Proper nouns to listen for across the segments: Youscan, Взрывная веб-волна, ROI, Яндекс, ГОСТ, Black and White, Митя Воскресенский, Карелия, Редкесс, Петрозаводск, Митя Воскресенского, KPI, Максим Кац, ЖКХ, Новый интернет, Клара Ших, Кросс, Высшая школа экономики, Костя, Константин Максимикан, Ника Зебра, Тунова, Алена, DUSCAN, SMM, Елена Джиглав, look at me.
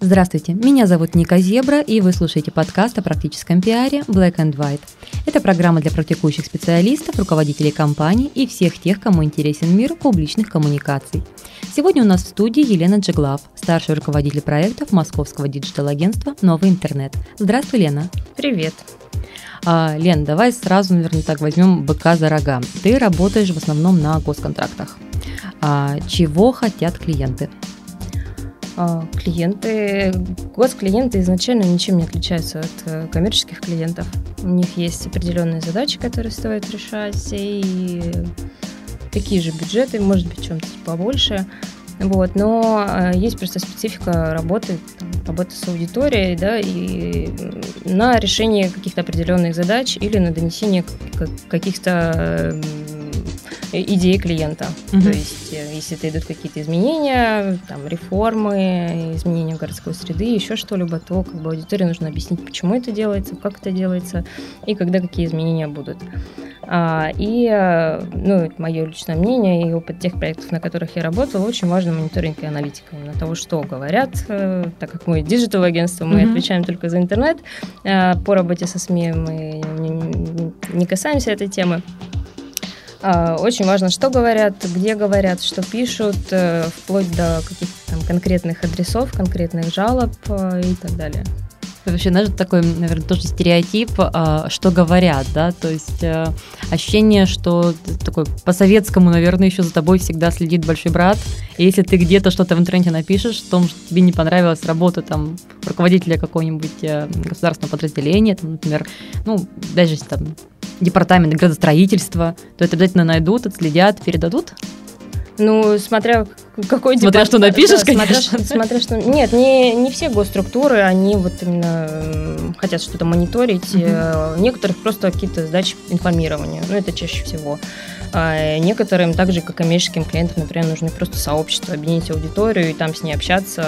Здравствуйте, меня зовут Ника Зебра, и вы слушаете подкаст о практическом пиаре Black and White. Это программа для практикующих специалистов, руководителей компаний и всех тех, кому интересен мир публичных коммуникаций. Сегодня у нас в студии Елена Джиглав, старший руководитель проектов московского диджитал-агентства «Новый интернет». Здравствуй, Лена. Привет. Лен, давай сразу, наверное, так возьмем быка за рога. Ты работаешь в основном на госконтрактах. Чего хотят клиенты? Госклиенты изначально ничем не отличаются от коммерческих клиентов. У них есть определенные задачи, которые стоит решать, и такие же бюджеты, может быть, чем-то побольше. Вот. Но есть просто специфика работы с аудиторией, да, и на решение каких-то определенных задач или на донесение каких-то идеи клиента. Mm-hmm. То есть, если это идут какие-то изменения, там, реформы, изменения городской среды, еще что-либо, то как бы аудитории нужно объяснить, почему это делается, как это делается и когда какие изменения будут. Это мое личное мнение и опыт тех проектов, на которых я работала, очень важен мониторинг и аналитика именно того, что говорят, так как мы диджитал-агентство, мы mm-hmm. отвечаем только за интернет, по работе со СМИ мы не касаемся этой темы. Очень важно, что говорят, где говорят, что пишут, вплоть до каких-то там конкретных адресов, конкретных жалоб и так далее. Вообще, знаешь, такой, наверное, тоже стереотип, что говорят, да, то есть ощущение, что такой по-советскому, наверное, еще за тобой всегда следит большой брат, и если ты где-то что-то в интернете напишешь, в том, что тебе не понравилась работа там руководителя какого-нибудь государственного подразделения, там, например, даже там департамент градостроительства, то это обязательно найдут, отследят, передадут. Смотря какой департамент. Смотря что напишешь, да, конечно. Смотря что... Нет, не все госструктуры, они вот именно хотят что-то мониторить. Mm-hmm. Некоторых просто какие-то задачи информирования. Это чаще всего. А некоторым, так же, как коммерческим клиентам, например, нужны просто сообщества, объединить аудиторию и там с ней общаться.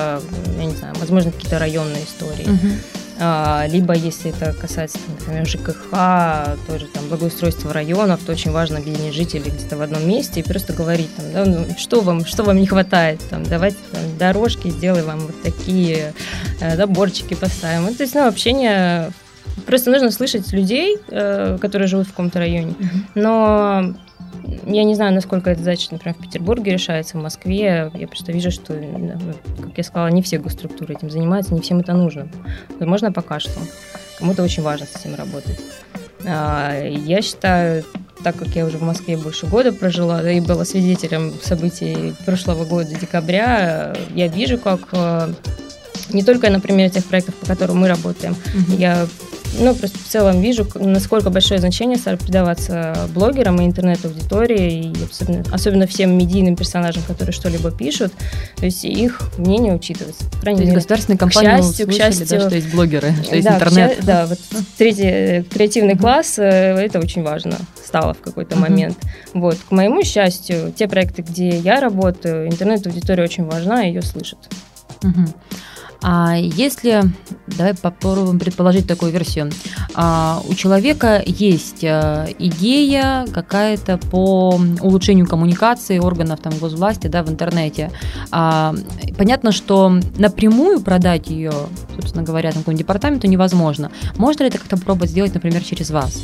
Я не знаю, возможно, какие-то районные истории. Mm-hmm. Либо, если это касается, например, ЖКХ, тоже там благоустройства районов, то очень важно объединить жителей где-то в одном месте и просто говорить, там, да, что вам не хватает, там, давайте там, дорожки сделаем вам вот такие, заборчики поставим. То есть, общение... Просто нужно слышать людей, которые живут в каком-то районе, но... Я не знаю, насколько эта задача, например, в Петербурге решается, в Москве. Я просто вижу, что, как я сказала, не все госструктуры этим занимаются, не всем это нужно. Возможно, пока что. Кому-то очень важно с этим работать. Я считаю, так как я уже в Москве больше года прожила и была свидетелем событий прошлого года, декабря, я вижу, как не только, например, тех проектов, по которым мы работаем, я... просто в целом вижу, насколько большое значение стало придаваться блогерам и интернет-аудитории, и особенно всем медийным персонажам, которые что-либо пишут, то есть их мнение учитывается. То есть государственные компании, к счастью, что есть блогеры, что есть интернет. Третий креативный класс, это очень важно стало в какой-то момент. К моему счастью, те проекты, где я работаю, интернет-аудитория очень важна, ее слышат. А если, давай попробуем предположить такую версию, у человека есть идея какая-то по улучшению коммуникации органов там, госвласти, да, в интернете, понятно, что напрямую продать ее, собственно говоря, там, какому-нибудь департаменту невозможно. Можно ли это как-то пробовать сделать, например, через вас?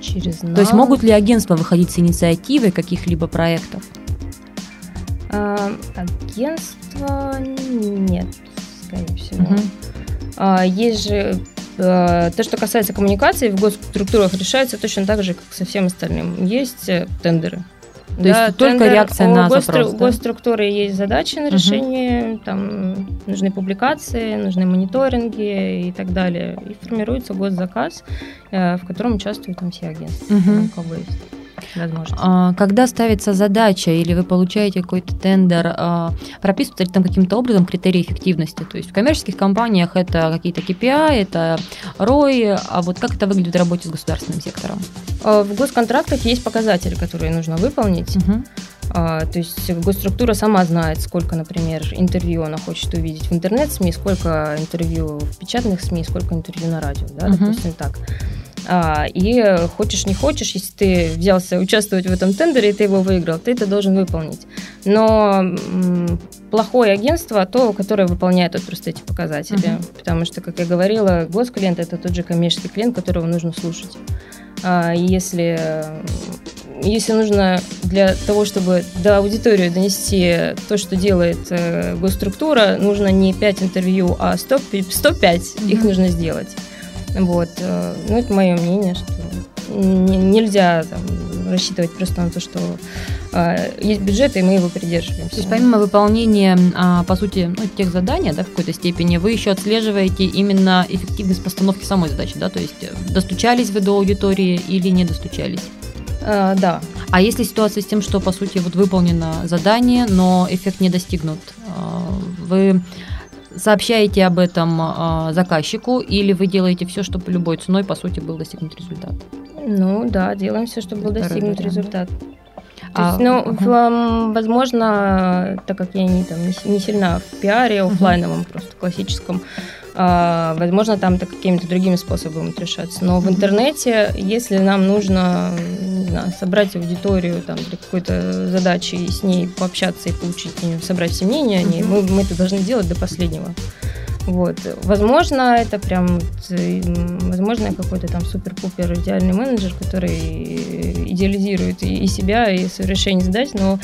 Через нас? То есть могут ли агентства выходить с инициативой каких-либо проектов? Агентства нет, скорее всего. Есть же то, что касается коммуникаций, в госструктурах решается точно так же, как со всем остальным. Есть тендеры. То есть только тендер, реакция на запрос. У госструктуры есть задачи на решение, там нужны публикации, нужны мониторинги и так далее. И формируется госзаказ, в котором участвуют там все агентства. Когда ставится задача или вы получаете какой-то тендер, прописываются ли там каким-то образом критерии эффективности? То есть в коммерческих компаниях это какие-то KPI, это ROI, а вот как это выглядит в работе с государственным сектором? В госконтрактах есть показатели, которые нужно выполнить. То есть госструктура сама знает, сколько, например, интервью она хочет увидеть в интернет-СМИ, сколько интервью в печатных СМИ, сколько интервью на радио, да, допустим, так. И хочешь не хочешь, если ты взялся участвовать в этом тендере и ты его выиграл, ты это должен выполнить. Но плохое агентство то, которое выполняет вот просто эти показатели. Потому что, как я говорила, госклиент – это тот же коммерческий клиент, которого нужно слушать. Если нужно для того, чтобы до аудитории донести то, что делает госструктура, нужно не 5 интервью, а 105 их нужно сделать. Вот. Ну, это мое мнение, что нельзя там рассчитывать просто на то, что есть бюджет, и мы его придерживаемся. То есть помимо выполнения, по сути, ну, тех заданий, да, в какой-то степени, вы еще отслеживаете именно эффективность постановки самой задачи, да? То есть достучались вы до аудитории или не достучались? Да. А если ситуация с тем, что, по сути, вот выполнено задание, но эффект не достигнут, вы сообщаете об этом заказчику или вы делаете все, чтобы любой ценой, по сути, был достигнут результат? Ну да, делаем все, чтобы был достигнут результат. Возможно, так как я не сильна в пиаре, офлайновом, просто классическом, возможно, там какими-то другими способами решаться. Но в интернете, если нам нужно, не знаю, собрать аудиторию там, для какой-то задачи, и с ней пообщаться и получить, собрать все мнения о ней, мы это должны делать до последнего. Вот. Возможно, это прям, возможно, какой-то там супер-пупер идеальный менеджер, который идеализирует и себя, и совершение задач, но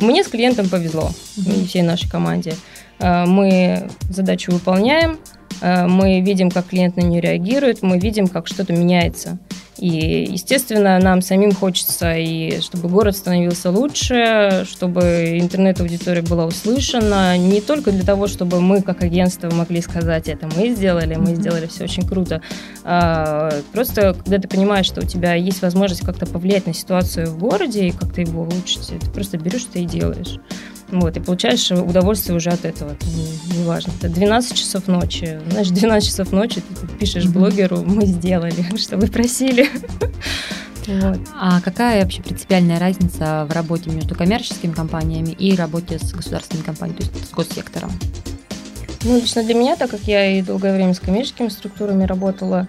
мне с клиентом повезло, и всей нашей команде. Мы задачу выполняем, мы видим, как клиент на нее реагирует, мы видим, как что-то меняется. И, естественно, нам самим хочется, и чтобы город становился лучше, чтобы интернет-аудитория была услышана, не только для того, чтобы мы, как агентство, могли сказать, это мы сделали все очень круто. Просто, когда ты понимаешь, что у тебя есть возможность как-то повлиять на ситуацию в городе и как-то его улучшить, ты просто берешь это и делаешь. Вот, и получаешь удовольствие уже от этого, это неважно. Это 12 часов ночи. Знаешь, 12 часов ночи ты пишешь блогеру, мы сделали, что вы просили. Вот. А какая вообще принципиальная разница в работе между коммерческими компаниями и работе с государственными компаниями, то есть с госсектором? Ну, лично для меня, так как я и долгое время с коммерческими структурами работала,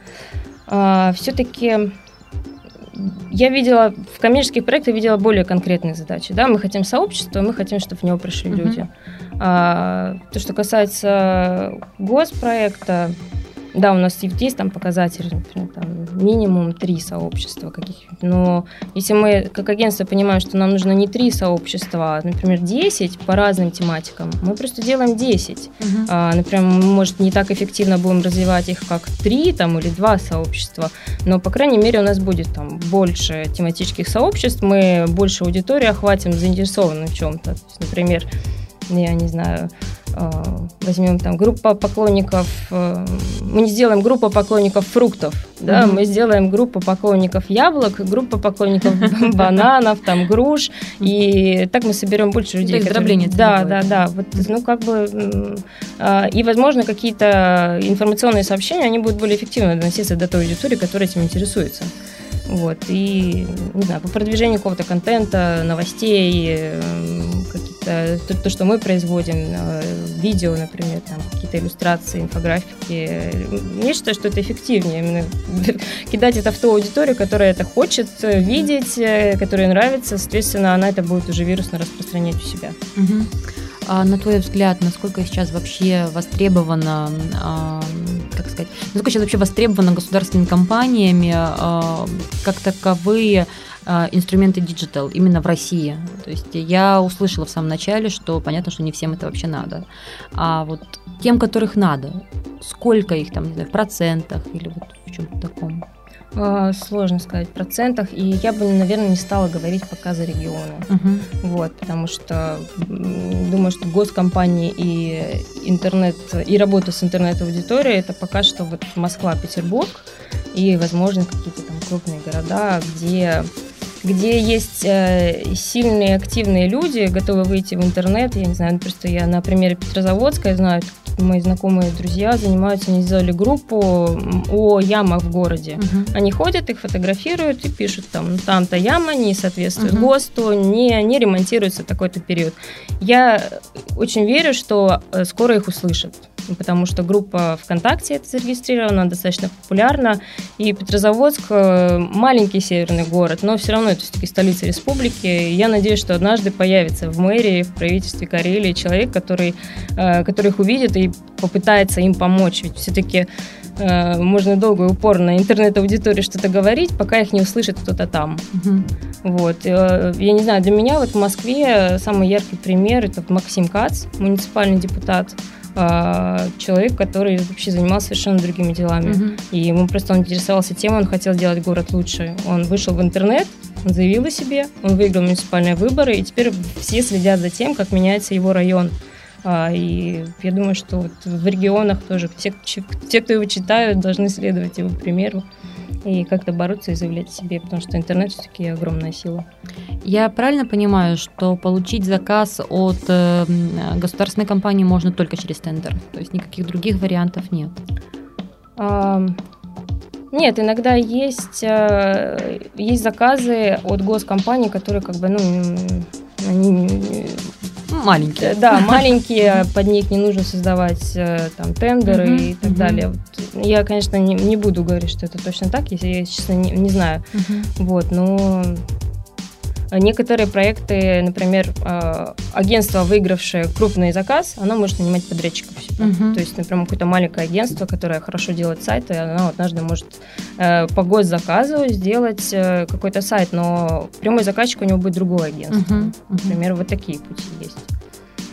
все-таки я видела, в коммерческих проектах видела более конкретные задачи. Да? Мы хотим сообщества, мы хотим, чтобы в него пришли люди. То, что касается госпроекта, да, у нас есть там показатель, например, там, минимум 3 сообщества каких-нибудь. Но если мы, как агентство, понимаем, что нам нужно не 3 сообщества, а, например, 10 по разным тематикам, мы просто делаем 10. Например, мы, может, не так эффективно будем развивать их, как 3 там, или 2 сообщества, но, по крайней мере, у нас будет там больше тематических сообществ, мы больше аудитории охватим, заинтересованы в чем-то. То есть, например, я не знаю, возьмем там группа поклонников, мы не сделаем группу поклонников фруктов, да, мы сделаем группу поклонников яблок, группу поклонников бананов, там груш, и так мы соберем больше людей. Дробление. Да. Вот, ну как бы и возможно какие-то информационные сообщения, они будут более эффективно доноситься до той аудитории, которая этим интересуется. Вот и не знаю, по продвижению какого-то контента, новостей, какие-то то, что мы производим, видео, например, там какие-то иллюстрации, инфографики. Я считаю, что это эффективнее именно кидать это в ту аудиторию, которая это хочет видеть, которая нравится, соответственно, она это будет уже вирусно распространять у себя. А на твой взгляд, насколько сейчас вообще востребовано, как сказать, насколько сейчас вообще востребовано государственными компаниями как таковые инструменты диджитал именно в России? То есть я услышала в самом начале, что понятно, что не всем это вообще надо. А вот тем, которых надо, сколько их там, не знаю, в процентах или вот в чем-то таком? Сложно сказать в процентах, и я бы, наверное, не стала говорить пока за регионы, вот, потому что думаю, что госкомпании и интернет, и работа с интернет-аудиторией, это пока что вот Москва, Петербург и, возможно, какие-то там крупные города, где есть сильные, активные люди, готовы выйти в интернет. Я не знаю, просто я на примере Петрозаводска знаю мои знакомые друзья занимаются, они сделали группу о ямах в городе. Uh-huh. Они ходят, их фотографируют и пишут там, там-то яма не соответствует uh-huh. ГОСТу, не ремонтируется такой-то период. Я очень верю, что скоро их услышат, потому что группа ВКонтакте это зарегистрирована, достаточно популярна, и Петрозаводск маленький северный город, но все равно это все-таки столица республики. Я надеюсь, что однажды появится в мэрии, в правительстве Карелии человек, который их увидит и попытается им помочь, ведь все-таки можно долго и упорно интернет-аудитории что-то говорить, пока их не услышит кто-то там. Uh-huh. Вот. Я не знаю, для меня вот в Москве самый яркий пример – это Максим Кац, муниципальный депутат, человек, который вообще занимался совершенно другими делами. Uh-huh. И ему просто он интересовался тем, он хотел сделать город лучше. Он вышел в интернет, он заявил о себе, он выиграл муниципальные выборы, и теперь все следят за тем, как меняется его район. И я думаю, что вот в регионах тоже те, кто его читают, должны следовать его примеру и как-то бороться и заявлять о себе, потому что интернет все-таки огромная сила. Я правильно понимаю, что получить заказ от государственной компании можно только через тендер? То есть никаких других вариантов нет? Нет, иногда есть заказы от госкомпаний, которые как бы, они... Маленькие. Да, маленькие, под них не нужно создавать там тендеры и так далее. Я, конечно, не буду говорить, что это точно так, если я, честно, не знаю. Вот, но некоторые проекты, например, агентство, выигравшее крупный заказ, оно может нанимать подрядчиков всегда. То есть, например, какое-то маленькое агентство, которое хорошо делает сайты, оно однажды может по госзаказу сделать какой-то сайт, но прямой заказчик у него будет другое агентство. Например, вот такие пути есть.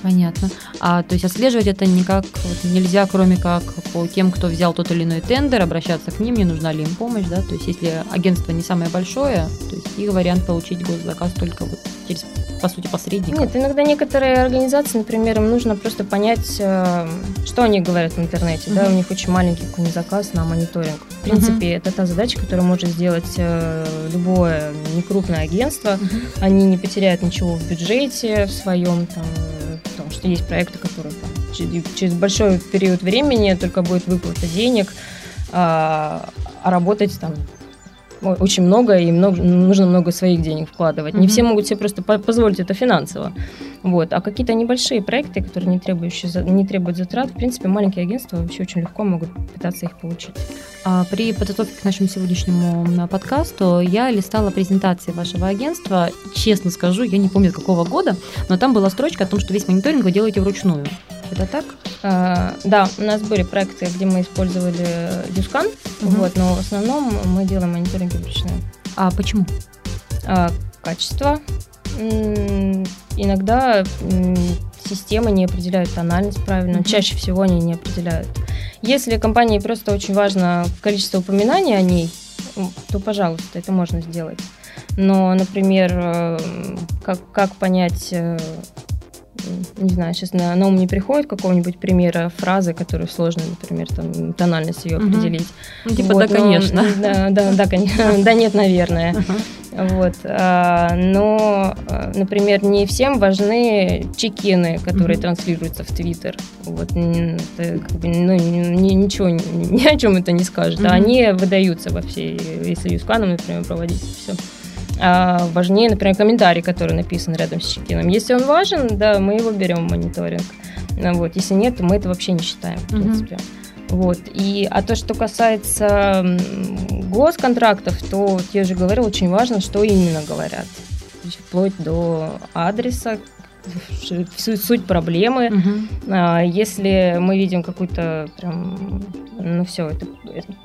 Понятно. То есть отслеживать это никак нельзя, кроме как по тем, кто взял тот или иной тендер, обращаться к ним, не нужна ли им помощь, да? То есть если агентство не самое большое, то есть их вариант получить госзаказ только вот через, по сути, посредника. Нет, иногда некоторые организации, например, им нужно просто понять, что они говорят в интернете, да, у них очень маленький заказ на мониторинг. В принципе, это та задача, которую может сделать любое некрупное агентство. Они не потеряют ничего в бюджете в своем, там, потому что есть проекты, которые там, через большой период времени только будет выплата денег, а работать там очень много, и нужно много своих денег вкладывать. Не все могут себе просто позволить это финансово. Вот. А какие-то небольшие проекты, которые не требуют затрат, в принципе, маленькие агентства вообще очень легко могут пытаться их получить. При подготовке к нашему сегодняшнему подкасту я листала презентации вашего агентства. Честно скажу, я не помню, какого года, но там была строчка о том, что весь мониторинг вы делаете вручную. Это так? Да, у нас были проекты, где мы использовали DUSCAN, вот, но в основном мы делаем мониторинги вручную. А почему? Качество. Иногда системы не определяют тональность правильно, чаще всего они не определяют. Если компании просто очень важно количество упоминаний о ней, то, пожалуйста, это можно сделать. Но, например, как понять... Не знаю, сейчас на ум не приходит какого-нибудь примера фразы, которую сложно, например, там, тональность ее определить. Типа, вот, да, конечно. Да, конечно. Да, нет, наверное. Вот. Но, например, не всем важны чекины, которые транслируются в Твиттер. Вот. Это, как бы, ничего, ни о чем это не скажет. А они выдаются во всей, если Youscan, например, проводить все. Важнее, например, комментарий, который написан рядом с чекином. Если он важен, да, мы его берем в мониторинг. Вот. Если нет, то мы это вообще не считаем, в принципе. Вот. А то, что касается госконтрактов, то, вот я уже говорила, очень важно, что именно говорят. Вплоть до адреса, всю суть проблемы. Если мы видим какую-то прям, это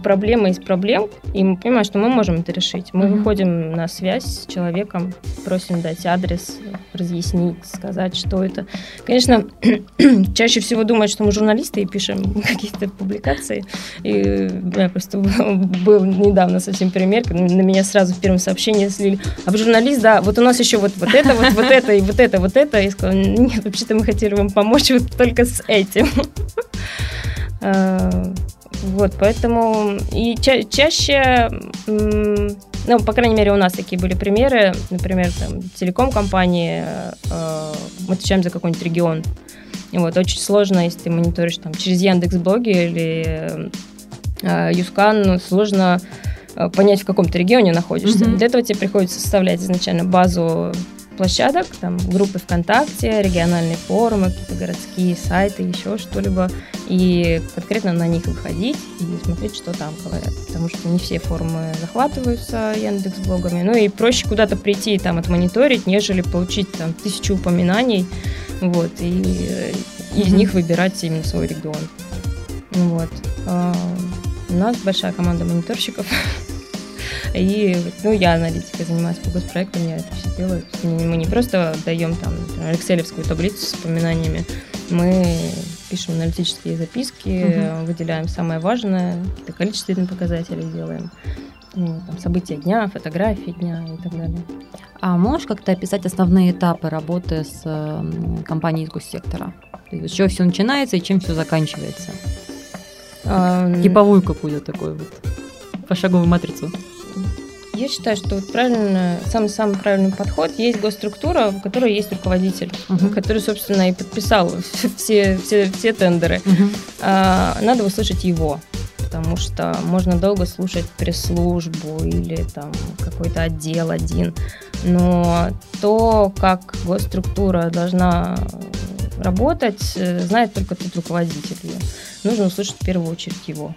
проблема из проблем, и мы понимаем, что мы можем это решить. Мы выходим на связь с человеком, просим дать адрес, разъяснить, сказать, что это. Конечно, чаще всего думают, что мы журналисты и пишем какие-то публикации. И я просто был недавно совсем пример, когда на меня сразу в первом сообщении слили. А журналист, да, вот у нас еще вот это, вот это, и вот это, вот это. И сказал, нет, вообще-то мы хотели вам помочь вот только с этим. Вот, поэтому и чаще, ну, по крайней мере, у нас такие были примеры, например, там, телеком-компании, мы отвечаем за какой-нибудь регион, Вот, очень сложно, если ты мониторишь там, через Яндекс.Блоги или Youscan, сложно понять, в каком-то регионе находишься. Mm-hmm. Для этого тебе приходится составлять изначально базу площадок, там, группы ВКонтакте, региональные форумы, какие-то городские сайты, еще что-либо, и конкретно на них выходить и смотреть, что там говорят, потому что не все форумы захватываются Яндекс.Блогами, ну и проще куда-то прийти и там отмониторить, нежели получить там 1000 упоминаний, вот, и из них выбирать именно свой регион. Вот. У нас большая команда мониторщиков. И ну, я аналитикой занимаюсь по госпроектам, я это все делаю. Мы не просто даем там экселевскую таблицу с вспоминаниями, мы пишем аналитические записки, выделяем самое важное, какие-то количественные показатели делаем, ну, там, события дня, фотографии дня и так далее. А можешь как-то описать основные этапы работы с компанией из госсектора? То есть, с чего все начинается и чем все заканчивается? Типовую какую-то такую вот пошаговую матрицу. Я считаю, что вот правильно, самый-самый правильный подход есть госструктура, в которой есть руководитель, который, собственно, и подписал все тендеры. Надо услышать его, потому что можно долго слушать пресс-службу или там какой-то отдел один, но то, как госструктура должна работать, знает только тот руководитель. Нужно услышать в первую очередь его.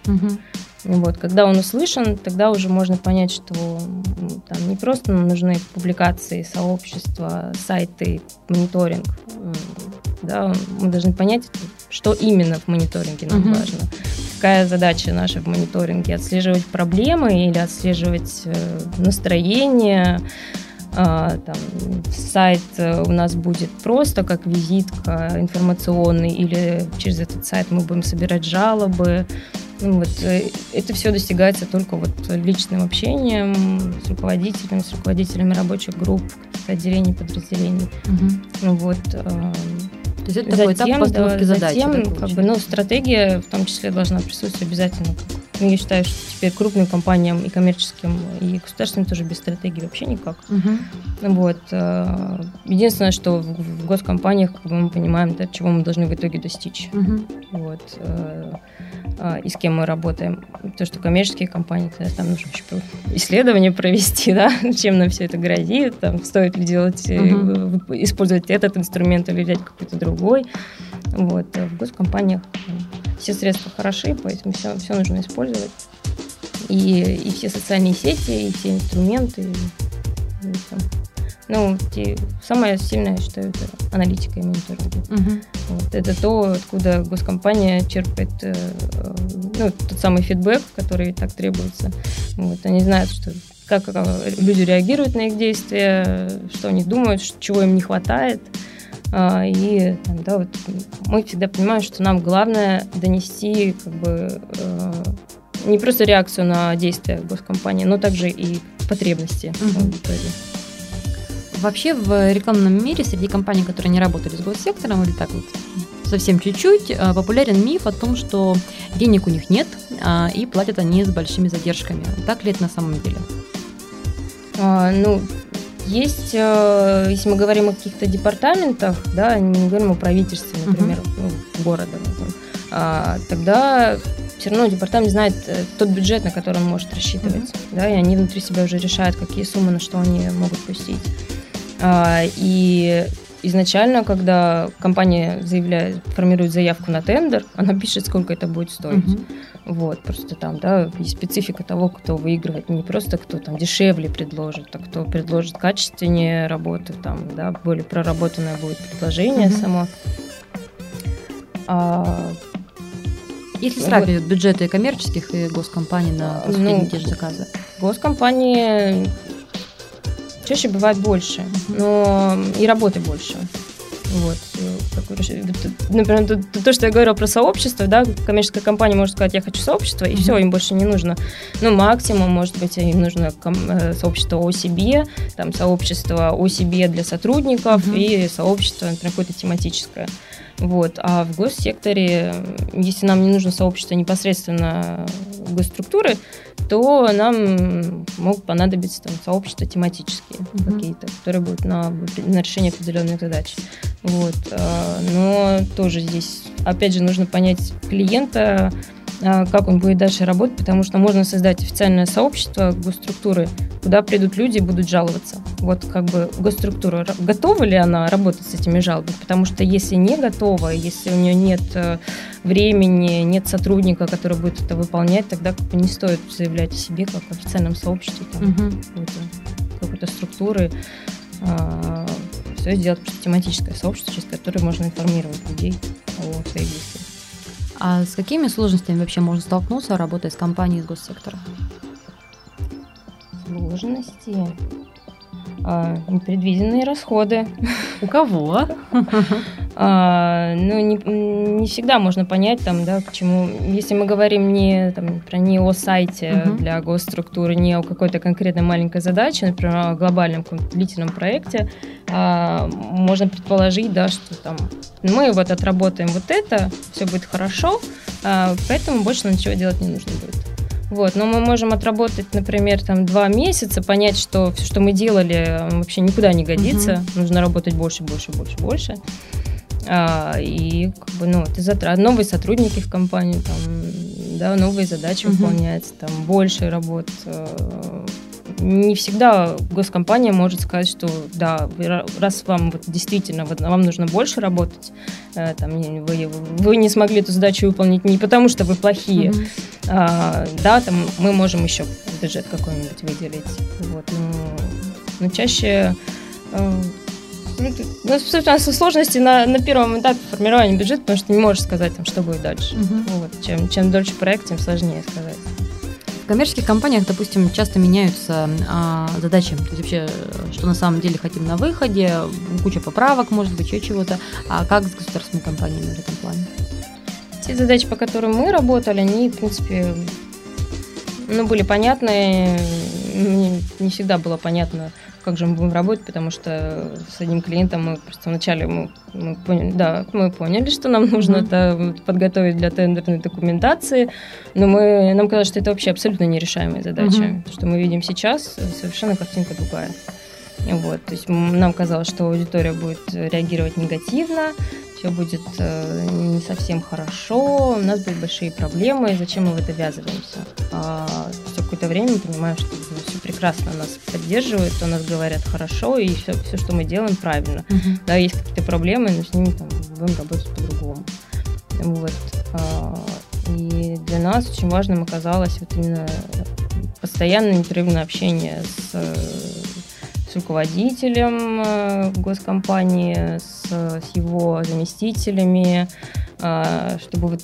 Вот, когда он услышан, тогда уже можно понять, что там не просто нам нужны публикации, сообщества, сайты, мониторинг. Да, мы должны понять, что именно в мониторинге нам важно. Какая задача наша в мониторинге? Отслеживать проблемы или отслеживать настроение? Там, сайт у нас будет просто как визитка информационный, или через этот сайт мы будем собирать жалобы. Вот, это все достигается только вот личным общением с руководителями рабочих групп, отделений, подразделений. Вот. То есть это такой этап постановки задачи. Затем как бы, ну, стратегия в том числе должна присутствовать обязательно. Ну, я считаю, что теперь крупным компаниям и коммерческим, и государственным тоже без стратегии вообще никак. Вот. Единственное, что в госкомпаниях как бы, мы понимаем, да, чего мы должны в итоге достичь. Вот. И с кем мы работаем. То, что коммерческие компании, там нужно исследование провести, да, чем нам все это грозит, там, стоит ли делать, использовать этот инструмент или взять какой-то другой. Вот. В госкомпаниях все средства хороши, поэтому все нужно использовать. И все социальные сети, и все инструменты. И все. Ну, самое сильное, я считаю, это аналитика и мониторинг. Вот, это то, откуда госкомпания черпает ну, тот самый фидбэк, который так требуется. Вот, они знают, что, как люди реагируют на их действия, что они думают, чего им не хватает. И да, вот, мы всегда понимаем, что нам главное донести как бы, не просто реакцию на действия госкомпании, но также и потребности аудитории. Вообще в рекламном мире среди компаний, которые не работали с госсектором, или так вот совсем чуть-чуть, популярен миф о том, что денег у них нет и платят они с большими задержками. Так ли это на самом деле? Ну, есть, если мы говорим о каких-то департаментах, да, не говорим о правительстве, например, города, тогда все равно департамент знает тот бюджет, на который он может рассчитывать, да, и они внутри себя уже решают, какие суммы на что они могут пустить. И изначально, когда компания формирует заявку на тендер, она пишет, сколько это будет стоить. Вот, просто там, да, и специфика того, кто выигрывает, не просто кто там дешевле предложит, а кто предложит качественнее работу, там, да, более проработанное будет предложение само. Если сравнивать бюджеты коммерческих и госкомпаний на ну, те же заказы? Госкомпании чаще бывает больше, но и работы больше. Вот. Например, то, что я говорила про сообщество, да, коммерческая компания может сказать, я хочу сообщество, и все, им больше не нужно. Ну, максимум, может быть, им нужно сообщество о себе, там, сообщество о себе для сотрудников и сообщество, например, какое-то тематическое. Вот. А в госсекторе, если нам не нужно сообщество непосредственно госструктуры, то нам могут понадобиться там сообщества тематические какие-то, которые будут на решение определенных задач. Вот. Но тоже здесь, опять же, нужно понять клиента, как он будет дальше работать, потому что можно создать официальное сообщество госструктуры, куда придут люди и будут жаловаться. Вот как бы госструктура, готова ли она работать с этими жалобами? Потому что если не готова, если у нее нет времени, нет сотрудника, который будет это выполнять, тогда как бы не стоит заявлять о себе как о официальном сообществе, там, какой-то структуры. Все сделать тематическое сообщество, через которое можно информировать людей о своих действиях. А с какими сложностями вообще можно столкнуться, работая с компанией из госсектора? Сложности? Непредвиденные расходы. У кого? Не всегда можно понять, почему. Если мы говорим не о сайте для госструктуры, не о какой-то конкретной маленькой задаче, например, о глобальном длительном проекте, можно предположить, что мы отработаем это, все будет хорошо, поэтому больше нам ничего делать не нужно будет. Вот, но мы можем отработать, например, 2 месяца, понять, что все, что мы делали, вообще никуда не годится, нужно работать больше. И как бы, это затрат, новые сотрудники в компании, новые задачи выполняются, больше работ. Не всегда госкомпания может сказать, что да, раз вам действительно вам нужно больше работать, вы не смогли эту задачу выполнить не потому, что вы плохие, мы можем еще бюджет какой-нибудь выделить. Вот. Но чаще собственно, сложности на первом этапе формирования бюджета, потому что не можешь сказать, что будет дальше. Вот. Чем дольше проект, тем сложнее сказать. В коммерческих компаниях, допустим, часто меняются задачи, то есть вообще, что на самом деле хотим на выходе, куча поправок, может быть, еще чего-то. А как с государственными компаниями в этом плане? Те задачи, по которым мы работали, они, в принципе, были понятны. Мне не всегда было понятно, как же мы будем работать, потому что с одним клиентом мы просто вначале мы поняли, что нам нужно это подготовить для тендерной документации, но нам казалось, что это вообще абсолютно нерешаемая задача. Что мы видим сейчас, совершенно картинка другая. Вот, то есть нам казалось, что аудитория будет реагировать негативно, все будет не совсем хорошо, у нас будут большие проблемы, и зачем мы в это ввязываемся? Все какое-то время мы понимаем, что все прекрасно нас поддерживают, у нас говорят хорошо, и все, что мы делаем, правильно. Да, есть какие-то проблемы, но с ними будем работать по-другому. Вот. И для нас очень важным оказалось именно постоянное непрерывное общение с руководителем госкомпании, с его заместителями, чтобы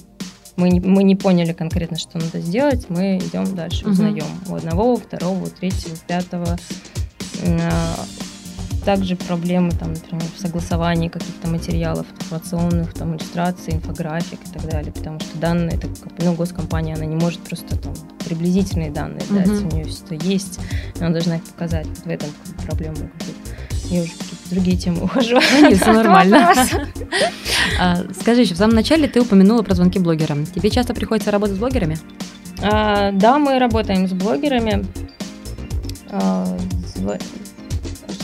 мы не поняли конкретно, что надо сделать, мы идем дальше, узнаем у одного, у второго, у третьего, у пятого. Также проблемы, например, в согласовании каких-то материалов информационных, иллюстраций, инфографик и так далее, потому что данные, госкомпания, она не может просто приблизительные данные дать, у нее все есть, она должна их показать, в этом проблема. Я уже в другие темы ухожу. Ну, нет, все нормально. Скажи еще, в самом начале ты упомянула про звонки блогера. Тебе часто приходится работать с блогерами? Да, мы работаем с блогерами.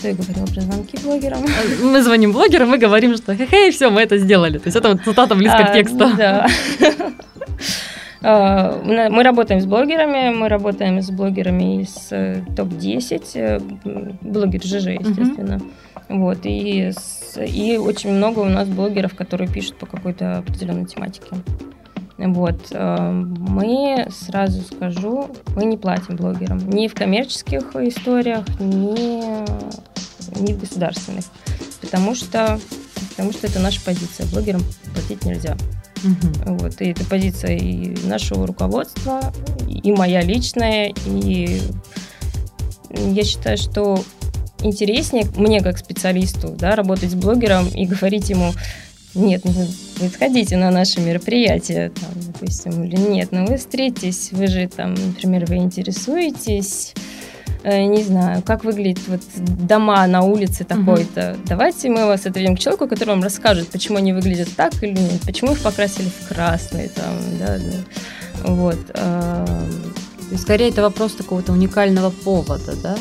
Я говорила про звонки блогерам. Мы звоним блогерам и говорим, что хе-хе, все, мы это сделали. То есть это цитата близко к тексту. Да. Мы работаем с блогерами, из топ-10, блогер ЖЖ, естественно. Вот, и очень много у нас блогеров, которые пишут по какой-то определенной тематике. Вот, мы, сразу скажу, мы не платим блогерам ни в коммерческих историях, ни в государственных, потому что это наша позиция, блогерам платить нельзя. Вот, и это позиция и нашего руководства, и моя личная, и я считаю, что интереснее мне как специалисту, работать с блогером и говорить ему: нет, вы сходите на наше мероприятие, допустим, или нет, но вы встретитесь, вы же, например, вы интересуетесь, не знаю, как выглядят дома на улице такой-то. Давайте мы вас отведем к человеку, который вам расскажет, почему они выглядят так или нет, почему их покрасили в красный, Вот. Скорее, это вопрос такого-то уникального повода, да?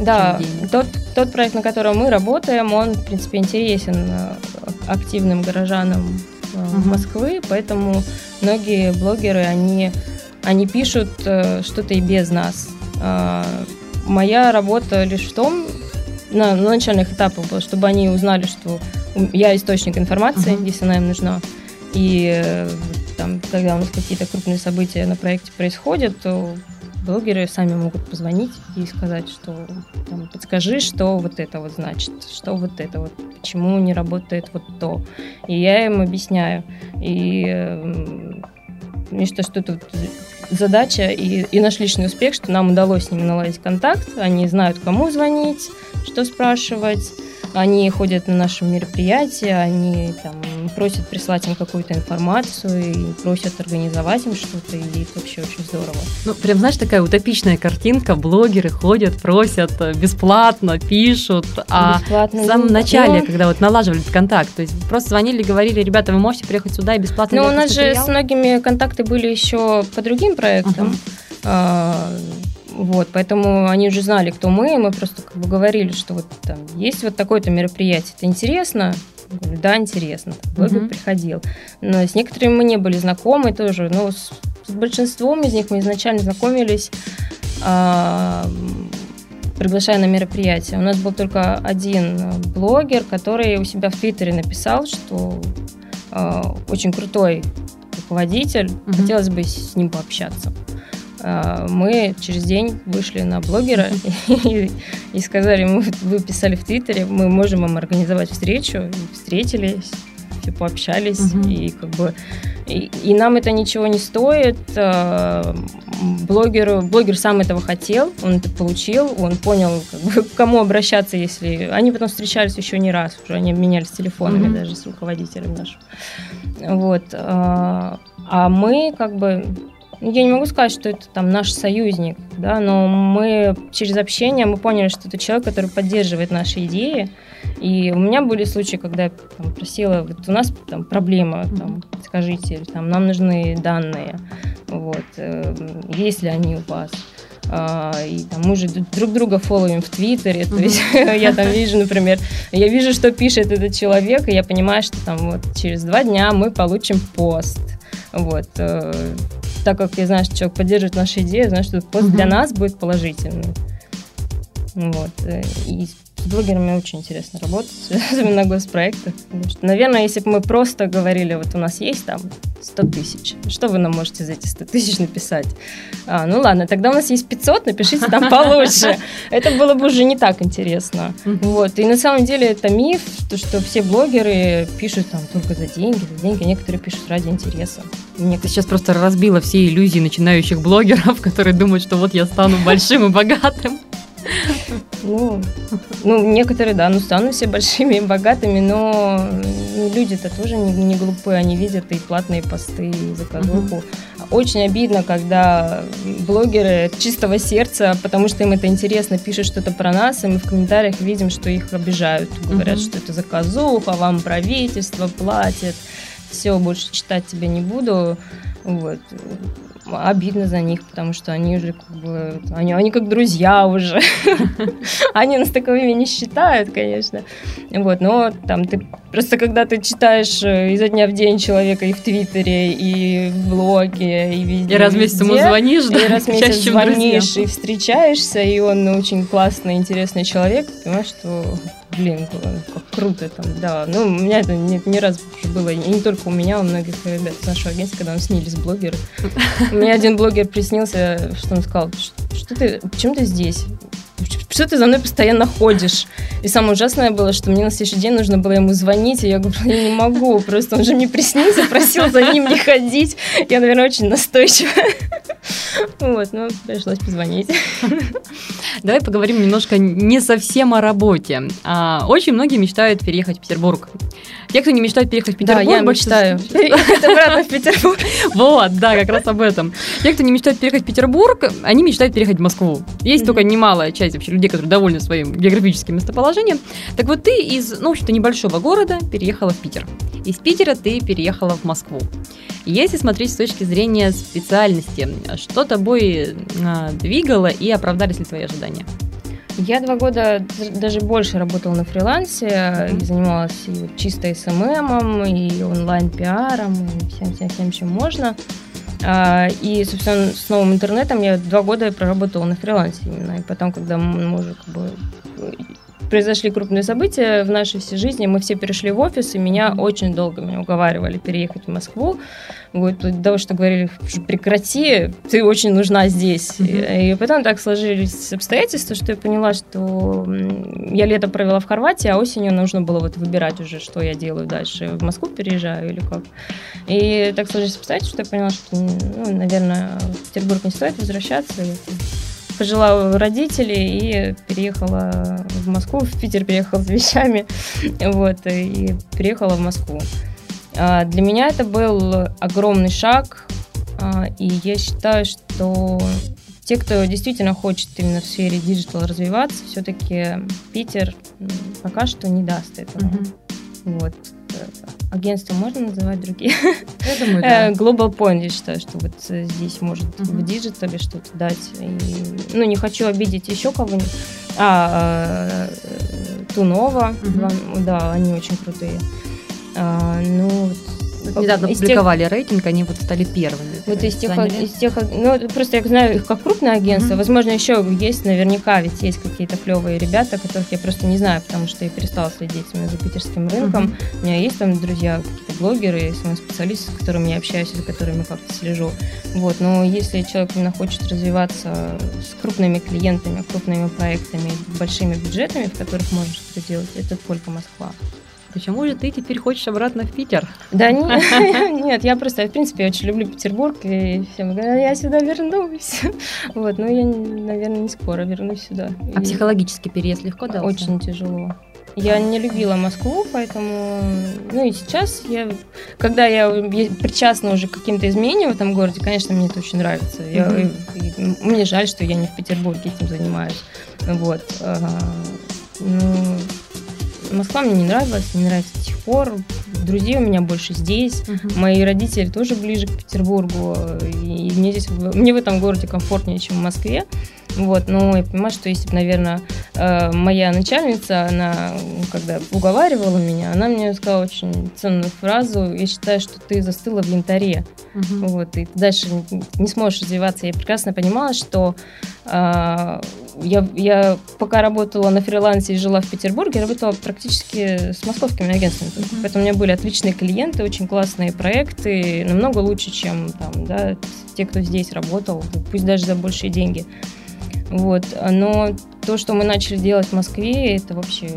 Да, тот проект, на котором мы работаем, он, в принципе, интересен активным горожанам Москвы, поэтому многие блогеры, они пишут что-то и без нас. Моя работа лишь в том, на начальных этапах было, чтобы они узнали, что я источник информации, если она им нужна, и там, когда у нас какие-то крупные события на проекте происходят, то блогеры сами могут позвонить и сказать, что там, подскажи, что вот это вот значит, что вот это вот, почему не работает вот то. И я им объясняю. И мне считаю, что это вот задача и наш личный успех, что нам удалось с ними наладить контакт. Они знают, кому звонить, что спрашивать. Они ходят на наши мероприятия, они там просят прислать им какую-то информацию и просят организовать им что-то, и это вообще очень здорово. Ну, прям, знаешь, такая утопичная картинка, блогеры ходят, просят, бесплатно пишут, а бесплатно, в самом начале, когда вот налаживали контакт, то есть просто звонили, говорили, ребята, вы можете приехать сюда и бесплатно. Ну, у нас же с многими контакты были еще по другим проектам, вот, поэтому они уже знали, кто мы просто как бы говорили, что вот там есть вот такое-то мероприятие, это интересно? Говорю, да, интересно, блогер приходил. Но с некоторыми мы не были знакомы тоже, но с большинством из них мы изначально знакомились, приглашая на мероприятие. У нас был только один блогер, который у себя в Твиттере написал, что очень крутой руководитель, хотелось бы с ним пообщаться. Мы через день вышли на блогера и сказали, вы писали в Твиттере, мы можем вам организовать встречу. И встретились, все пообщались, и как бы и нам это ничего не стоит. Блогер сам этого хотел, он это получил, он понял, как бы, к кому обращаться, если... Они потом встречались еще не раз, уже они обменялись телефонами даже с руководителем нашим. Вот. А мы как бы... Я не могу сказать, что это там наш союзник, да, но мы через общение мы поняли, что это человек, который поддерживает наши идеи. И у меня были случаи, когда я там просила, вот у нас там проблема, там, скажите, там, нам нужны данные, вот, есть ли они у вас. И там мы же друг друга фолловим в Твиттере, то есть я там вижу, например, я вижу, что пишет этот человек, и я понимаю, что там вот через 2 дня мы получим пост, вот. Так как я знаю, что человек поддерживает наши идеи, я знаю, что пост для нас будет положительный. Вот. И с блогерами очень интересно работать, особенно на госпроектах. Что, наверное, если бы мы просто говорили, вот у нас есть там 100 тысяч, что вы нам можете за эти 100 тысяч написать? Ну ладно, тогда у нас есть 500, напишите там получше. Это было бы уже не так интересно. Вот. И на самом деле это миф, то, что все блогеры пишут там только за деньги, некоторые пишут ради интереса. Мне сейчас просто разбила все иллюзии начинающих блогеров, которые думают, что вот я стану большим и богатым. Ну, некоторые, да, ну, станут все большими и богатыми, но люди-то тоже не глупые, они видят и платные посты, и заказуху. Очень обидно, когда блогеры от чистого сердца, потому что им это интересно, пишут что-то про нас, и мы в комментариях видим, что их обижают. Говорят, что это заказуха, вам правительство платит, все, больше читать тебя не буду. Вот. Обидно за них, потому что они уже как бы... Они как друзья уже. Они нас таковыми не считают, конечно. Вот, но там ты... Просто когда ты читаешь изо дня в день человека и в Твиттере, и в блоге, и везде... И раз в месяц ему звонишь, да? И раз в месяц звонишь, и встречаешься, и он очень классный, интересный человек. Понимаешь, что... Блин, как круто там, да. Ну, у меня это не раз было, и не только у меня, у многих ребят с нашего агентства, когда нам снились блогеры. Мне один блогер приснился, что он сказал, что ты, почему ты здесь? Что ты за мной постоянно ходишь? И самое ужасное было, что мне на следующий день нужно было ему звонить, и я говорю, я не могу, просто он же мне приснился, просил за ним не ходить. Я, наверное, очень настойчива. Вот, ну, пришлось позвонить. Давай поговорим немножко не совсем о работе. Очень многие мечтают переехать в Петербург. Те, кто не мечтает переехать в Петербург... Да, я мечтаю переехать обратно в Петербург. Вот, да, как раз об этом. Те, кто не мечтает переехать в Петербург, они мечтают переехать в Москву. Есть только немалая часть вообще людей, которые довольны своим географическим местоположением. Так вот, ты из, ну, в общем-то, небольшого города переехала в Питер. Из Питера ты переехала в Москву. Если смотреть с точки зрения специальности, что тобой двигало и оправдались ли твои ожидания? Я 2 года даже больше работала на фрилансе, занималась и чисто СММом, и онлайн-пиаром, и всем-всем-всем, чем можно. И, собственно, с новым интернетом я 2 года проработала на фрилансе именно. И потом, когда мы уже произошли крупные события в нашей всей жизни, мы все перешли в офис, и меня очень долго уговаривали переехать в Москву. Вот, до того, что говорили, прекрати, ты очень нужна здесь. И потом так сложились обстоятельства, что я поняла, что я лето провела в Хорватии, а осенью нужно было выбирать уже, что я делаю дальше, в Москву переезжаю или как. И так сложились обстоятельства, что я поняла, что, наверное, в Петербург не стоит возвращаться. Пожила у родителей и переехала в Москву, в Питер переехала с вещами, вот, и переехала в Москву. Для меня это был огромный шаг, и я считаю, что те, кто действительно хочет именно в сфере диджитал развиваться, все-таки Питер пока что не даст этого. Вот. Агентство можно называть другие? Я думаю, да. Global Point, я считаю, что вот здесь может в диджитале что-то дать. И, не хочу обидеть еще кого-нибудь. Тунова, да, они очень крутые. Недавно публиковали рейтинг, они стали первыми. Вот из тех, просто я знаю их как крупное агентство. Возможно, еще есть, наверняка, ведь есть какие-то клевые ребята, которых я просто не знаю, потому что я перестала следить именно за питерским рынком. У меня есть там друзья, какие-то блогеры, специалисты, с которыми я общаюсь, за которыми как-то слежу. Вот, но если человек именно хочет развиваться с крупными клиентами, крупными проектами, большими бюджетами, в которых можно что-то делать, это только Москва. Почему же ты теперь хочешь обратно в Питер? Да нет, я просто, в принципе, очень люблю Петербург, и всем говорю, я сюда вернусь. Вот, я, наверное, не скоро вернусь сюда. А психологически переезд легко дался? Очень тяжело. Я не любила Москву, поэтому... и сейчас, когда я причастна уже к каким-то изменениям в этом городе, конечно, мне это очень нравится. Мне жаль, что я не в Петербурге этим занимаюсь. Вот. Москва мне не нравилась, не нравится до сих пор. Друзей у меня больше здесь. Мои родители тоже ближе к Петербургу. И мне в этом городе комфортнее, чем в Москве. Вот, но я понимаю, что если бы, наверное, моя начальница, она когда уговаривала меня, она мне сказала очень ценную фразу: я считаю, что ты застыла в янтаре. Вот, и ты дальше не сможешь развиваться. Я прекрасно понимала, что я пока работала на фрилансе и жила в Петербурге, я работала практически с московскими агентствами. Поэтому у меня были отличные клиенты, очень классные проекты, намного лучше, чем те, кто здесь работал, пусть даже за большие деньги. Вот, но то, что мы начали делать в Москве, это вообще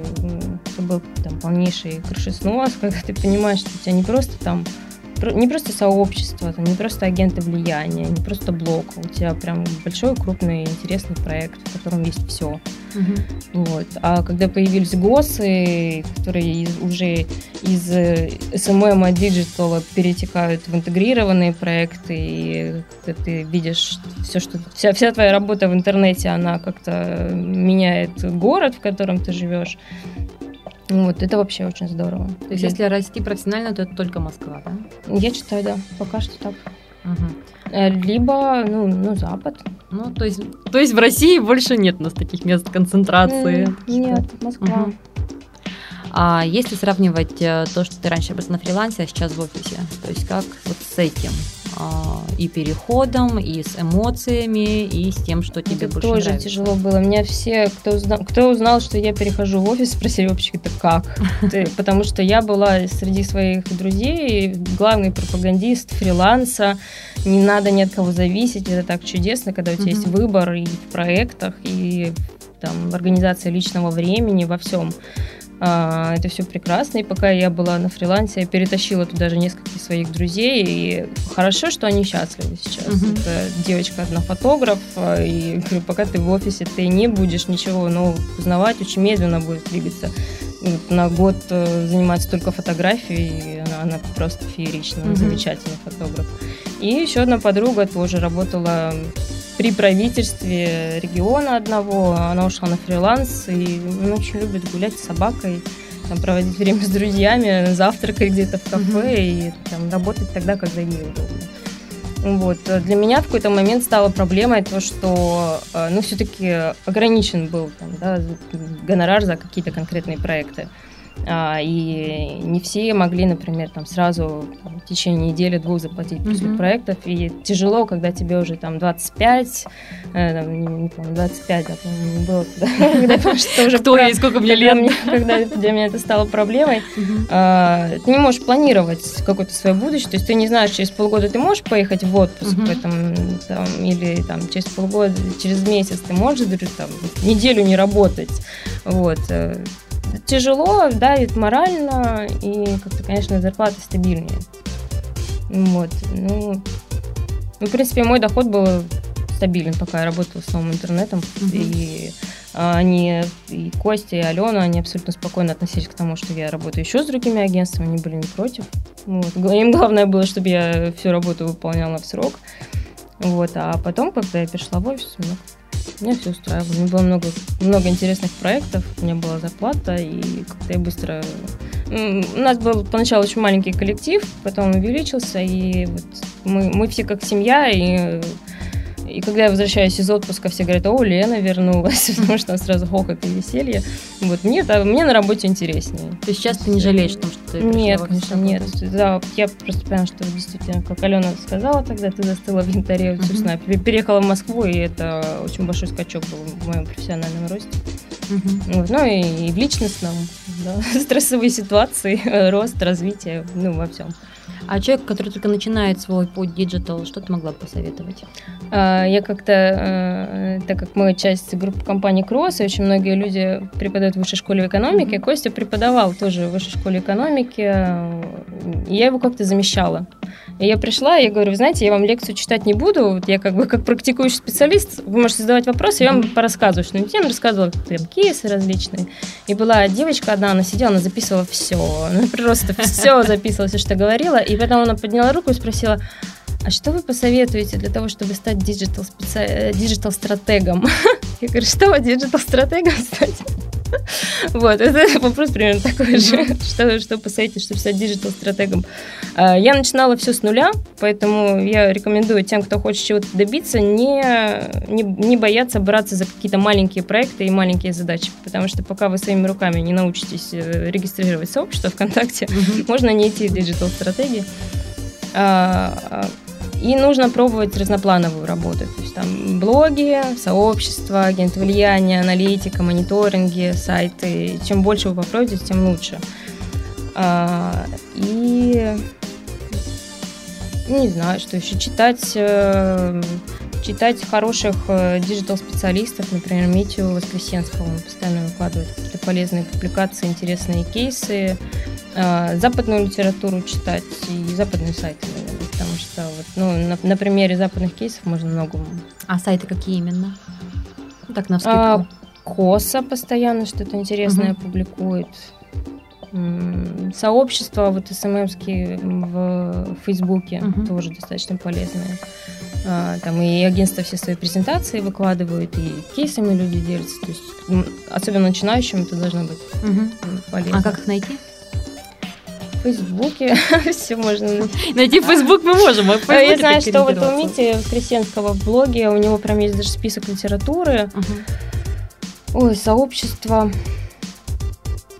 был полнейший крышеснос, когда ты понимаешь, что у тебя не просто сообщество, не просто агенты влияния, не просто блог, у тебя прям большой, крупный, интересный проект, в котором есть все. Вот. А когда появились ГОСы, которые уже из SMM диджитала перетекают в интегрированные проекты, и когда ты видишь все, что вся твоя работа в интернете, она как-то меняет город, в котором ты живешь. Вот, это вообще очень здорово. То есть, если расти профессионально, то это только Москва, да? Я считаю, да. Пока что так. Либо, Запад. То есть в России больше нет у нас таких мест концентрации? Нет, Москва. А если сравнивать то, что ты раньше работала на фрилансе, а сейчас в офисе, то есть как с этим? И переходом, и с эмоциями, и с тем, что тебе больше нравится. Это тоже тяжело было. Меня все, кто узнал, что я перехожу в офис, спросили вообще, это как? Потому что я была среди своих друзей главный пропагандист фриланса. Не надо ни от кого зависеть. Это так чудесно, когда у тебя есть выбор и в проектах, и в организации личного времени, во всем. Это все прекрасно, и пока я была на фрилансе, я перетащила туда же нескольких своих друзей, и хорошо, что они счастливы сейчас. Это девочка одна фотограф, и пока ты в офисе, ты не будешь ничего нового узнавать, очень медленно будет двигаться. На год занимается только фотографией, она просто феерична, замечательный фотограф. И еще одна подруга тоже работала при правительстве региона одного, она ушла на фриланс, и она очень любит гулять с собакой, там, проводить время с друзьями, завтракать где-то в кафе и там, работать тогда, когда ей удобно. Вот. Для меня в какой-то момент стала проблемой то, что ну, все-таки ограничен был там, да, гонорар за какие-то конкретные проекты. И не все могли, например, там, сразу там, в течение недели-двух заплатить после проектов. И тяжело, когда тебе уже там 25, не помню, 25, я помню, не было, кто я и сколько мне лет. Когда для меня это стало проблемой, ты не можешь планировать какое-то свое будущее. То есть ты не знаешь, через полгода ты можешь поехать в отпуск, или через полгода, через месяц ты можешь неделю не работать. Вот. Тяжело, давит морально, и как-то, конечно, зарплата стабильнее. Вот. Ну, в принципе, мой доход был стабилен, пока я работала с Новым интернетом. И они, и Костя, и Алена, они абсолютно спокойно относились к тому, что я работаю еще с другими агентствами, они были не против. Вот. Им главное было, чтобы я всю работу выполняла в срок. Вот. А потом, когда я перешла в офис, меня все устраивало. У меня было много интересных проектов, у меня была зарплата, и как-то я быстро... У нас был поначалу очень маленький коллектив, потом увеличился, и вот мы все как семья, и когда я возвращаюсь из отпуска, все говорят: о, Лена вернулась, потому что сразу хохот и веселье. Вот, мне на работе интереснее. То есть сейчас ты не жалеешь о том, что ты пришла? Нет, конечно, нет. Да, я просто поняла, что действительно, как Алена сказала тогда, ты застыла в янтаре, собственно, переехала в Москву, и это очень большой скачок был в моем профессиональном росте. Вот, ну и в личностном, да, стрессовые ситуации, рост, развитие, ну, во всем. А человек, который только начинает свой путь диджитал, что ты могла бы посоветовать? Я как-то, так как мы часть группы компании «Кросс», и очень многие люди преподают в Высшей школе экономики, Костя преподавал тоже в Высшей школе экономики, и я его как-то замещала. И я пришла, и я говорю: вы знаете, я вам лекцию читать не буду, вот я как бы как практикующий специалист, вы можете задавать вопросы, я вам порассказываю что-нибудь. Я им рассказывала кейсы различные. И была девочка одна, она сидела, она записывала все, она просто все записывала, все, что говорила, и потом она подняла руку и спросила: а что вы посоветуете для того, чтобы стать диджитал-стратегом? Я говорю: что вы диджитал-стратегом стать? Вот, это вопрос примерно такой же. Что посоветуете, чтобы стать диджитал-стратегом? Я начинала все с нуля, поэтому я рекомендую тем, кто хочет чего-то добиться, не бояться браться за какие-то маленькие проекты и маленькие задачи, потому что пока вы своими руками не научитесь регистрировать сообщество ВКонтакте, можно не идти в диджитал-стратегии. И нужно пробовать разноплановую работу. То есть там блоги, сообщества, агент влияния, аналитика, мониторинги, сайты. Чем больше вы попробуете, тем лучше. И не знаю, что еще читать хороших диджитал-специалистов, например, Митю Воскресенского. Он постоянно выкладывает какие-то полезные публикации, интересные кейсы. Западную литературу читать и западные сайты, наверное, потому что на примере западных кейсов можно многому. А сайты какие именно? Ну, так, навскидку. Коса постоянно что-то интересное публикует. Сообщество, вот СММские в Фейсбуке тоже достаточно полезное. Там и агентства все свои презентации выкладывают, и кейсами люди делятся. То есть, особенно начинающим это должно быть полезно. А как их найти? В Фейсбуке все можно найти. В Фейсбук мы можем. А я знаю, что вот у Мити Воскресенского в блоге, у него прям есть даже список литературы. Ой, сообщество.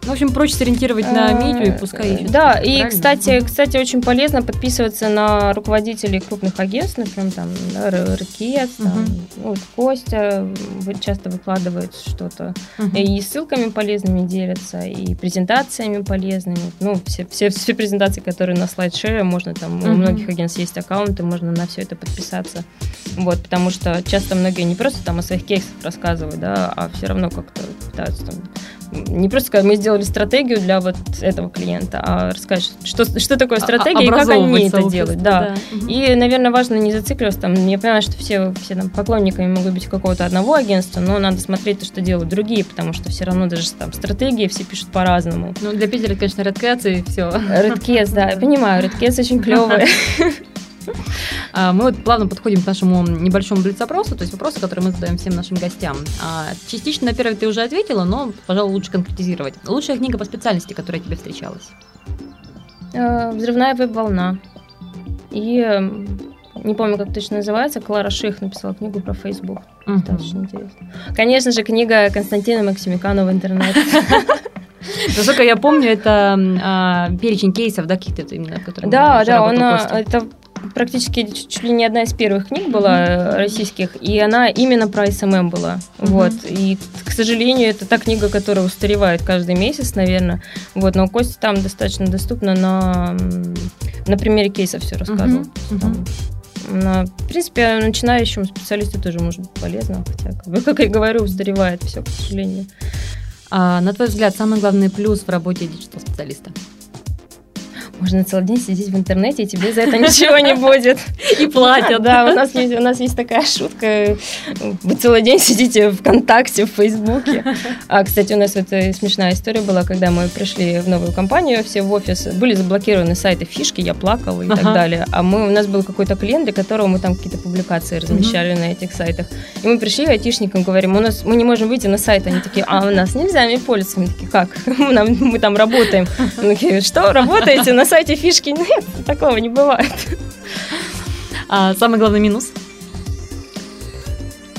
В общем, проще сориентировать на Митю и пускай ищут. Да, и, кстати, очень полезно подписываться на руководителей крупных агентств, например, там, Редкесс, вот, Костя часто выкладывает что-то, и ссылками полезными делятся, и презентациями полезными, ну, все презентации, которые на слайдшере, можно там, у многих агентств есть аккаунты, можно на все это подписаться, вот, потому что часто многие не просто там о своих кейсах рассказывают, да, а все равно как-то пытаются там, не просто сказать, мы сделали стратегию для вот этого клиента, а рассказать, что такое стратегия и как они это делают. Да. И, наверное, важно не зацикливаться. Там, я понимаю, что все там, поклонниками могут быть какого-то одного агентства, но надо смотреть то, что делают другие, потому что все равно даже там стратегии все пишут по-разному. Ну, для Питера, конечно, Редкесс и все. Редкесс, да, я понимаю, Редкесс очень клевый. Мы вот плавно подходим к нашему небольшому блиц-опросу, то есть вопросы, которые мы задаем всем нашим гостям. Частично на первый ты уже ответила, но, пожалуй, лучше конкретизировать. Лучшая книга по специальности, которая тебе встречалась? «Взрывная веб-волна». И не помню, как точно называется, Клара Ших написала книгу про Facebook. Достаточно интересно. Конечно же, книга Константина Максимикана «Новый интернет». Насколько я помню, это перечень кейсов, да, каких-то именно, которые... Да, это практически чуть ли не одна из первых книг была российских, и она именно про СММ была. Вот. И, к сожалению, это та книга, которая устаревает каждый месяц, наверное. Вот. Но Костя там достаточно доступно на примере кейсов все рассказывал. В принципе, начинающему специалисту тоже может быть полезно, хотя, как я говорю, устаревает все, к сожалению. А, на твой взгляд, самый главный плюс в работе диджитал-специалиста? Можно целый день сидеть в интернете, и тебе за это ничего не будет. И платят. Да, у нас есть такая шутка. Вы целый день сидите ВКонтакте, в Фейсбуке. А, кстати, у нас вот смешная история была, когда мы пришли в новую компанию, все в офис, были заблокированы сайты фишки, я плакала и так далее. А у нас был какой-то клиент, для которого мы там какие-то публикации размещали на этих сайтах. И мы пришли айтишникам, говорим, мы не можем выйти на сайт. Они такие, а у нас нельзя ими пользоваться. Мы такие, как? Мы там работаем. Они такие, что, работаете на сайте фишки? Нет, такого не бывает. А самый главный минус?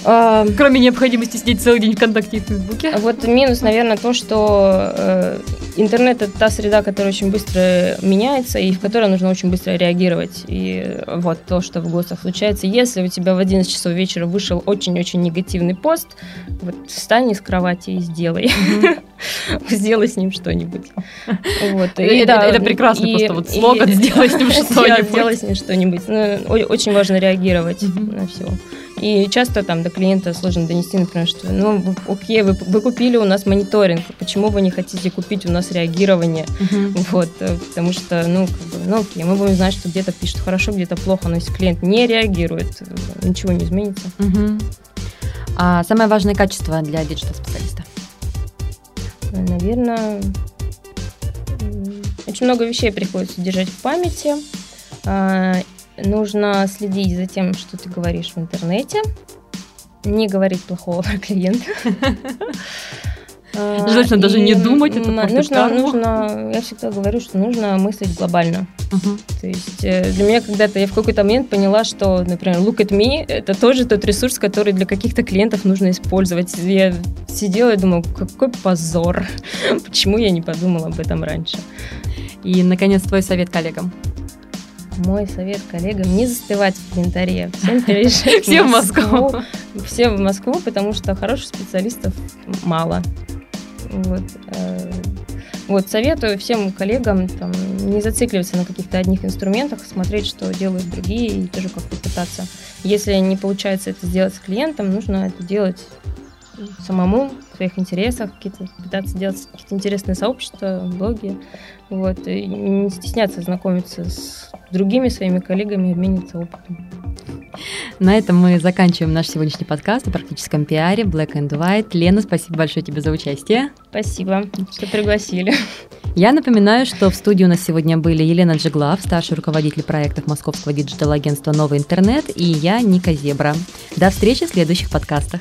Кроме необходимости сидеть целый день ВКонтакте и в Фейсбуке. Вот минус, наверное, то, что интернет – это та среда, которая очень быстро меняется и в которой нужно очень быстро реагировать. И вот то, что в гостах случается. Если у тебя в 11 часов вечера вышел очень-очень негативный пост, вот встань из кровати и сделай. Сделай с ним что-нибудь. Это прекрасно, просто вот слоган «Сделай с ним что-нибудь». «Сделай с ним что-нибудь». Очень важно реагировать на все. И часто там до клиента сложно донести, например, что окей, вы купили у нас мониторинг, почему вы не хотите купить у нас реагирование? Вот, потому что, окей, мы будем знать, что где-то пишут хорошо, где-то плохо, но если клиент не реагирует, ничего не изменится. А самое важное качество для диджитал-специалиста? Наверное, очень много вещей приходится держать в памяти. Нужно следить за тем, что ты говоришь в интернете. Не говорить плохого про клиента. Желательно даже не думать. Я всегда говорю, что нужно мыслить глобально. То есть для меня когда-то, я в какой-то момент поняла, что, например, look at me – это тоже тот ресурс, который для каких-то клиентов нужно использовать. Я сидела и думала, какой позор, почему я не подумала об этом раньше. И, наконец, твой совет коллегам. Мой совет коллегам – не застывать в инвентаре. Всем переезжать в Москву. Все в Москву, потому что хороших специалистов мало. Вот, советую всем коллегам не зацикливаться на каких-то одних инструментах, смотреть, что делают другие, и тоже как-то пытаться. Если не получается это сделать с клиентом, нужно это делать самому, в своих интересах, пытаться делать какие-то интересные сообщества, блоги. Вот, и не стесняться знакомиться с другими своими коллегами и обмениться опытом. На этом мы заканчиваем наш сегодняшний подкаст о практическом пиаре Black and White. Лена, спасибо большое тебе за участие. Спасибо, что пригласили. Я напоминаю, что в студии у нас сегодня были Елена Джиглав, старший руководитель проектов московского диджитал-агентства «Новый интернет», и я, Ника Зебра. До встречи в следующих подкастах.